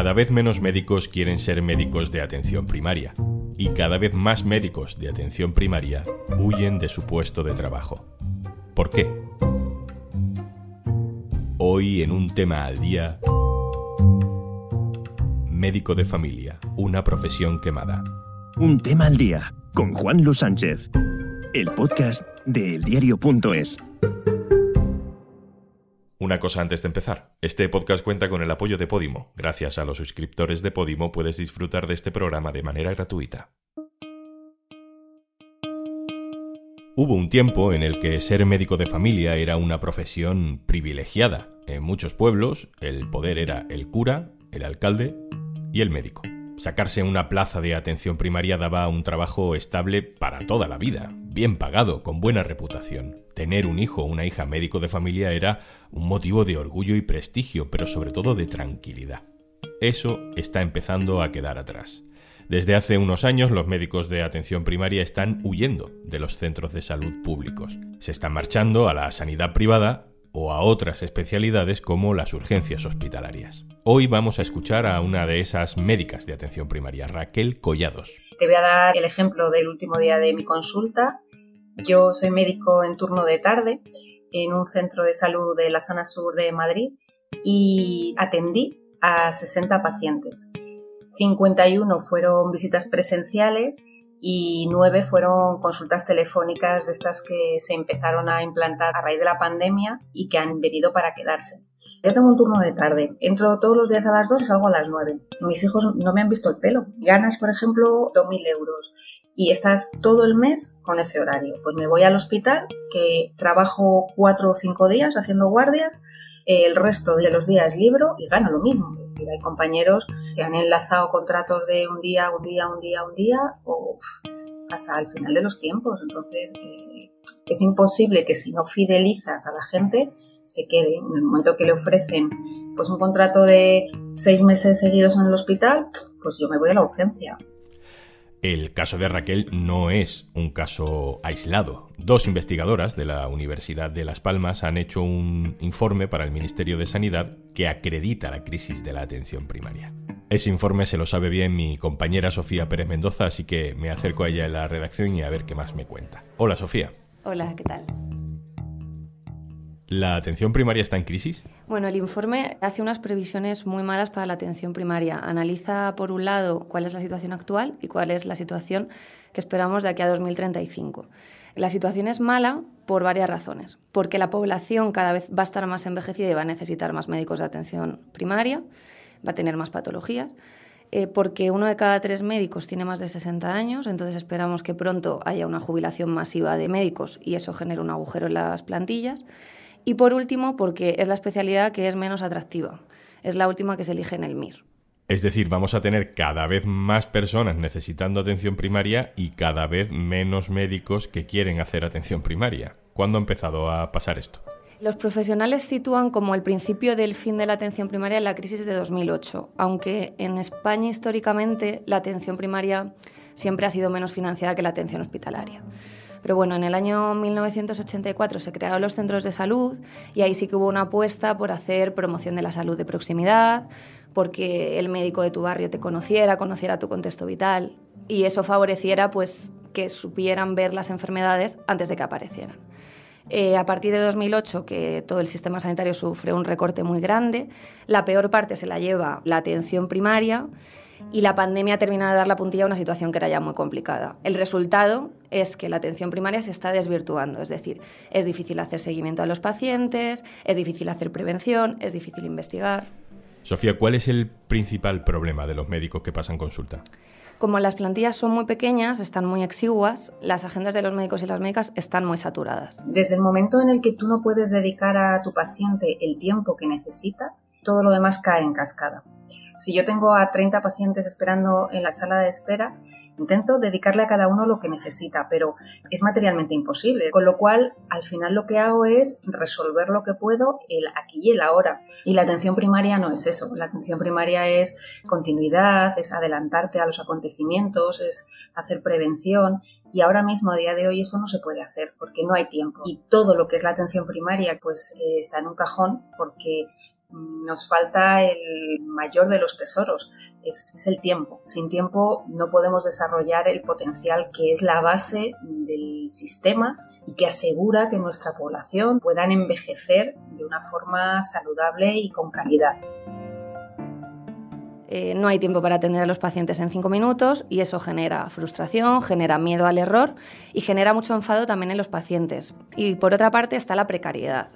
Cada vez menos médicos quieren ser médicos de atención primaria y cada vez más médicos de atención primaria huyen de su puesto de trabajo. ¿Por qué? Hoy en Un Tema al Día, médico de familia, una profesión quemada. Un Tema al Día con Juan Luis Sánchez, el podcast de eldiario.es. Una cosa antes de empezar. Este podcast cuenta con el apoyo de Podimo. Gracias a los suscriptores de Podimo puedes disfrutar de este programa de manera gratuita. Hubo un tiempo en el que ser médico de familia era una profesión privilegiada. En muchos pueblos, el poder era el cura, el alcalde y el médico. Sacarse una plaza de atención primaria daba un trabajo estable para toda la vida, bien pagado, con buena reputación. Tener un hijo o una hija médico de familia era un motivo de orgullo y prestigio, pero sobre todo de tranquilidad. Eso está empezando a quedar atrás. Desde hace unos años, los médicos de atención primaria están huyendo de los centros de salud públicos. Se están marchando a la sanidad privada o a otras especialidades como las urgencias hospitalarias. Hoy vamos a escuchar a una de esas médicas de atención primaria, Raquel Collados. Te voy a dar el ejemplo del último día de mi consulta. Yo soy médico en turno de tarde en un centro de salud de la zona sur de Madrid y atendí a 60 pacientes. 51 fueron visitas presenciales y 9 fueron consultas telefónicas de estas que se empezaron a implantar a raíz de la pandemia y que han venido para quedarse. Yo tengo un turno de tarde, entro todos los días a las 2 y salgo a las 9. Mis hijos no me han visto el pelo. Ganas, por ejemplo, 2.000 euros y estás todo el mes con ese horario. Pues me voy al hospital, que trabajo 4 o 5 días haciendo guardias, el resto de los días libro y gano lo mismo. Hay compañeros que han enlazado contratos de un día o hasta el final de los tiempos. Entonces es imposible que si no fidelizas a la gente se quede. En el momento que le ofrecen pues un contrato de 6 meses seguidos en el hospital, pues yo me voy a la urgencia. El caso de Raquel no es un caso aislado. 2 investigadoras de la Universidad de Las Palmas han hecho un informe para el Ministerio de Sanidad que acredita la crisis de la atención primaria. Ese informe se lo sabe bien mi compañera Sofía Pérez Mendoza, así que me acerco a ella en la redacción y a ver qué más me cuenta. Hola, Sofía. Hola, ¿qué tal? ¿La atención primaria está en crisis? Bueno, el informe hace unas previsiones muy malas para la atención primaria. Analiza, por un lado, cuál es la situación actual y cuál es la situación que esperamos de aquí a 2035. La situación es mala por varias razones. Porque la población cada vez va a estar más envejecida y va a necesitar más médicos de atención primaria, va a tener más patologías. Porque 1 de cada 3 médicos tiene más de 60 años, entonces esperamos que pronto haya una jubilación masiva de médicos y eso genera un agujero en las plantillas. Y por último, porque es la especialidad que es menos atractiva. Es la última que se elige en el MIR. Es decir, vamos a tener cada vez más personas necesitando atención primaria y cada vez menos médicos que quieren hacer atención primaria. ¿Cuándo ha empezado a pasar esto? Los profesionales sitúan como el principio del fin de la atención primaria en la crisis de 2008, aunque en España históricamente la atención primaria siempre ha sido menos financiada que la atención hospitalaria. Pero bueno, en el año 1984 se crearon los centros de salud y ahí sí que hubo una apuesta por hacer promoción de la salud de proximidad, porque el médico de tu barrio te conociera, conociera tu contexto vital y eso favoreciera pues, que supieran ver las enfermedades antes de que aparecieran. A partir de 2008, que todo el sistema sanitario sufre un recorte muy grande, la peor parte se la lleva la atención primaria y la pandemia termina de dar la puntilla a una situación que era ya muy complicada. El resultado es que la atención primaria se está desvirtuando, es decir, es difícil hacer seguimiento a los pacientes, es difícil hacer prevención, es difícil investigar. Sofía, ¿cuál es el principal problema de los médicos que pasan consulta? Como las plantillas son muy pequeñas, están muy exiguas, las agendas de los médicos y las médicas están muy saturadas. Desde el momento en el que tú no puedes dedicar a tu paciente el tiempo que necesita, todo lo demás cae en cascada. Si yo tengo a 30 pacientes esperando en la sala de espera, intento dedicarle a cada uno lo que necesita, pero es materialmente imposible. Con lo cual, al final lo que hago es resolver lo que puedo el aquí y el ahora. Y la atención primaria no es eso. La atención primaria es continuidad, es adelantarte a los acontecimientos, es hacer prevención. Y ahora mismo, a día de hoy, eso no se puede hacer porque no hay tiempo. Y todo lo que es la atención primaria pues está en un cajón porque nos falta el mayor de los tesoros, es el tiempo. Sin tiempo no podemos desarrollar el potencial que es la base del sistema y que asegura que nuestra población pueda envejecer de una forma saludable y con calidad. No hay tiempo para atender a los pacientes en 5 minutos y eso genera frustración, genera miedo al error y genera mucho enfado también en los pacientes. Y por otra parte está la precariedad.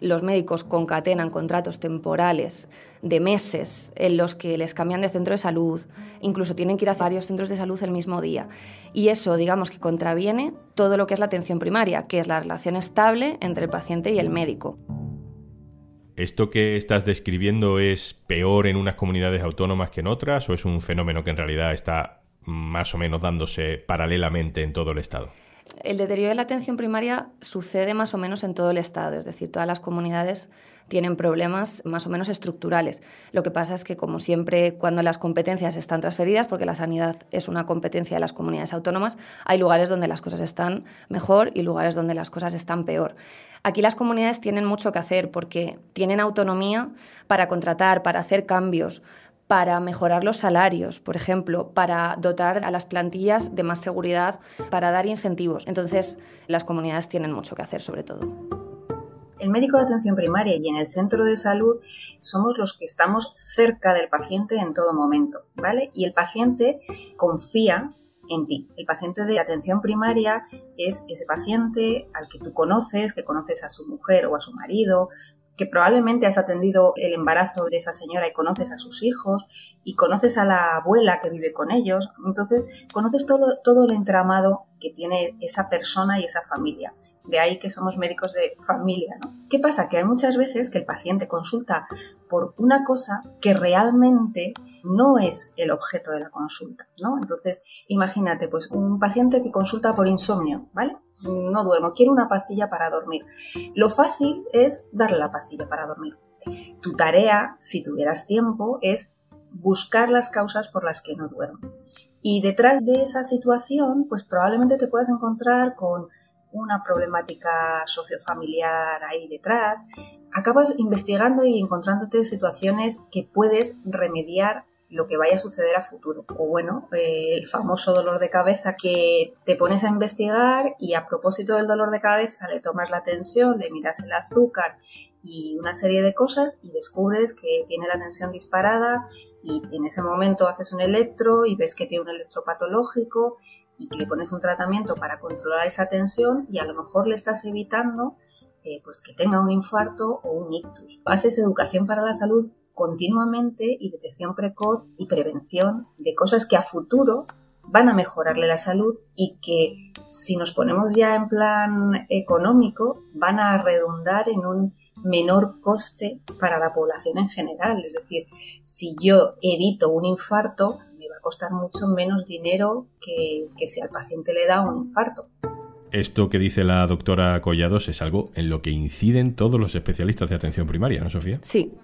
Los médicos concatenan contratos temporales de meses en los que les cambian de centro de salud, incluso tienen que ir a varios centros de salud el mismo día. Y eso, digamos, que contraviene todo lo que es la atención primaria, que es la relación estable entre el paciente y el médico. ¿Esto que estás describiendo es peor en unas comunidades autónomas que en otras o es un fenómeno que en realidad está más o menos dándose paralelamente en todo el Estado? El deterioro de la atención primaria sucede más o menos en todo el Estado, es decir, todas las comunidades tienen problemas más o menos estructurales. Lo que pasa es que, como siempre, cuando las competencias están transferidas, porque la sanidad es una competencia de las comunidades autónomas, hay lugares donde las cosas están mejor y lugares donde las cosas están peor. Aquí las comunidades tienen mucho que hacer porque tienen autonomía para contratar, para hacer cambios, para mejorar los salarios, por ejemplo, para dotar a las plantillas de más seguridad, para dar incentivos. Entonces, las comunidades tienen mucho que hacer, sobre todo. El médico de atención primaria y en el centro de salud somos los que estamos cerca del paciente en todo momento, ¿vale? Y el paciente confía en ti. El paciente de atención primaria es ese paciente al que tú conoces, que conoces a su mujer o a su marido, que probablemente has atendido el embarazo de esa señora y conoces a sus hijos y conoces a la abuela que vive con ellos. Entonces, conoces todo el entramado que tiene esa persona y esa familia. De ahí que somos médicos de familia, ¿no? ¿Qué pasa? Que hay muchas veces que el paciente consulta por una cosa que realmente no es el objeto de la consulta, ¿no? Entonces, imagínate, pues un paciente que consulta por insomnio, ¿vale? No duermo, quiero una pastilla para dormir. Lo fácil es darle la pastilla para dormir. Tu tarea, si tuvieras tiempo, es buscar las causas por las que no duermo. Y detrás de esa situación, pues probablemente te puedas encontrar con una problemática sociofamiliar ahí detrás. Acabas investigando y encontrándote situaciones que puedes remediar lo que vaya a suceder a futuro. O bueno, el famoso dolor de cabeza que te pones a investigar y a propósito del dolor de cabeza le tomas la tensión, le miras el azúcar y una serie de cosas y descubres que tiene la tensión disparada y en ese momento haces un electro y ves que tiene un electropatológico y que le pones un tratamiento para controlar esa tensión y a lo mejor le estás evitando pues que tenga un infarto o un ictus. Haces educación para la salud continuamente y detección precoz y prevención de cosas que a futuro van a mejorarle la salud y que si nos ponemos ya en plan económico van a redundar en un menor coste para la población en general. Es decir, si yo evito un infarto me va a costar mucho menos dinero que si al paciente le da un infarto. Esto que dice la doctora Collados es algo en lo que inciden todos los especialistas de atención primaria, ¿no, Sofía? Sí,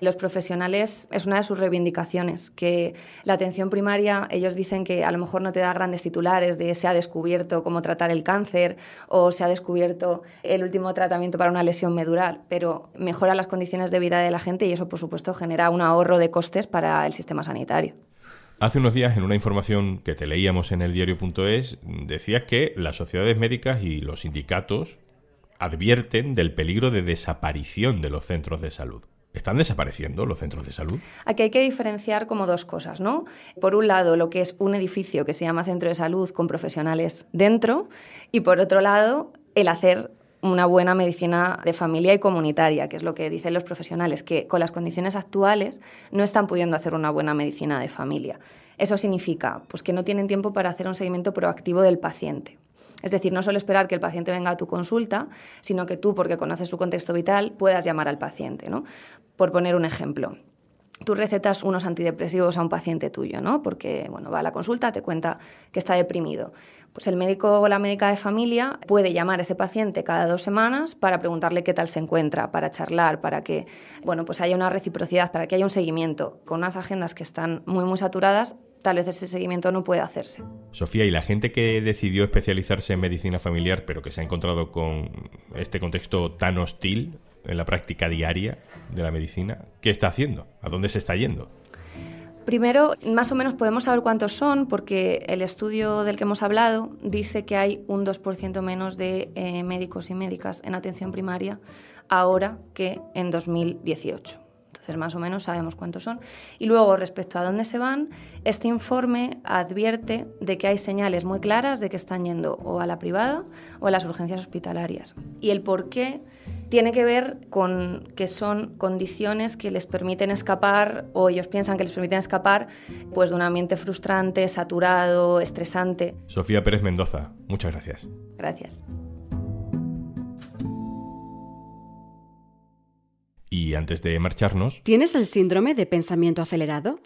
los profesionales es una de sus reivindicaciones, que la atención primaria, ellos dicen que a lo mejor no te da grandes titulares de se ha descubierto cómo tratar el cáncer o se ha descubierto el último tratamiento para una lesión medular, pero mejora las condiciones de vida de la gente y eso, por supuesto, genera un ahorro de costes para el sistema sanitario. Hace unos días, en una información que te leíamos en eldiario.es, decías que las sociedades médicas y los sindicatos advierten del peligro de desaparición de los centros de salud. ¿Están desapareciendo los centros de salud? Aquí hay que diferenciar como dos cosas, ¿no? Por un lado, lo que es un edificio que se llama centro de salud con profesionales dentro y, por otro lado, el hacer una buena medicina de familia y comunitaria, que es lo que dicen los profesionales, que con las condiciones actuales no están pudiendo hacer una buena medicina de familia. Eso significa pues, que no tienen tiempo para hacer un seguimiento proactivo del paciente. Es decir, no solo esperar que el paciente venga a tu consulta, sino que tú, porque conoces su contexto vital, puedas llamar al paciente, ¿no? Por poner un ejemplo, tú recetas unos antidepresivos a un paciente tuyo, ¿no? Porque bueno, va a la consulta, te cuenta que está deprimido. Pues el médico o la médica de familia puede llamar a ese paciente cada 2 semanas para preguntarle qué tal se encuentra, para charlar, para que bueno, pues haya una reciprocidad, para que haya un seguimiento. Con unas agendas que están muy, muy saturadas, tal vez ese seguimiento no puede hacerse. Sofía, y la gente que decidió especializarse en medicina familiar, pero que se ha encontrado con este contexto tan hostil en la práctica diaria, de la medicina, ¿qué está haciendo? ¿A dónde se está yendo? Primero, más o menos podemos saber cuántos son, porque el estudio del que hemos hablado dice que hay un 2% menos de médicos y médicas en atención primaria ahora que en 2018. Entonces, más o menos sabemos cuántos son. Y luego, respecto a dónde se van, este informe advierte de que hay señales muy claras de que están yendo o a la privada o a las urgencias hospitalarias. Y el por qué tiene que ver con que son condiciones que les permiten escapar, o ellos piensan que les permiten escapar, pues de un ambiente frustrante, saturado, estresante. Sofía Pérez Mendoza, muchas gracias. Gracias. Y antes de marcharnos... ¿Tienes el síndrome de pensamiento acelerado?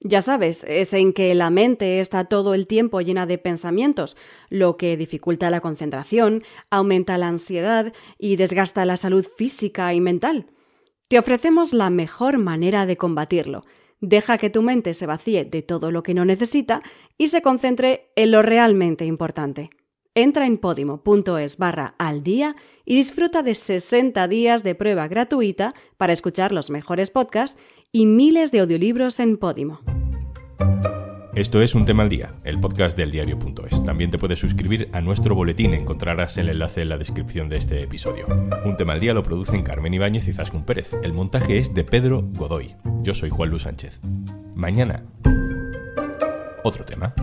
Ya sabes, es en que la mente está todo el tiempo llena de pensamientos, lo que dificulta la concentración, aumenta la ansiedad y desgasta la salud física y mental. Te ofrecemos la mejor manera de combatirlo. Deja que tu mente se vacíe de todo lo que no necesita y se concentre en lo realmente importante. Entra en podimo.es/aldia y disfruta de 60 días de prueba gratuita para escuchar los mejores podcasts y miles de audiolibros en Podimo. Esto es Un Tema al Día, el podcast del eldiario.es. También te puedes suscribir a nuestro boletín, encontrarás el enlace en la descripción de este episodio. Un Tema al Día lo producen Carmen Ibáñez y Zascun Pérez. El montaje es de Pedro Godoy. Yo soy Juan Luis Sánchez. Mañana, otro tema.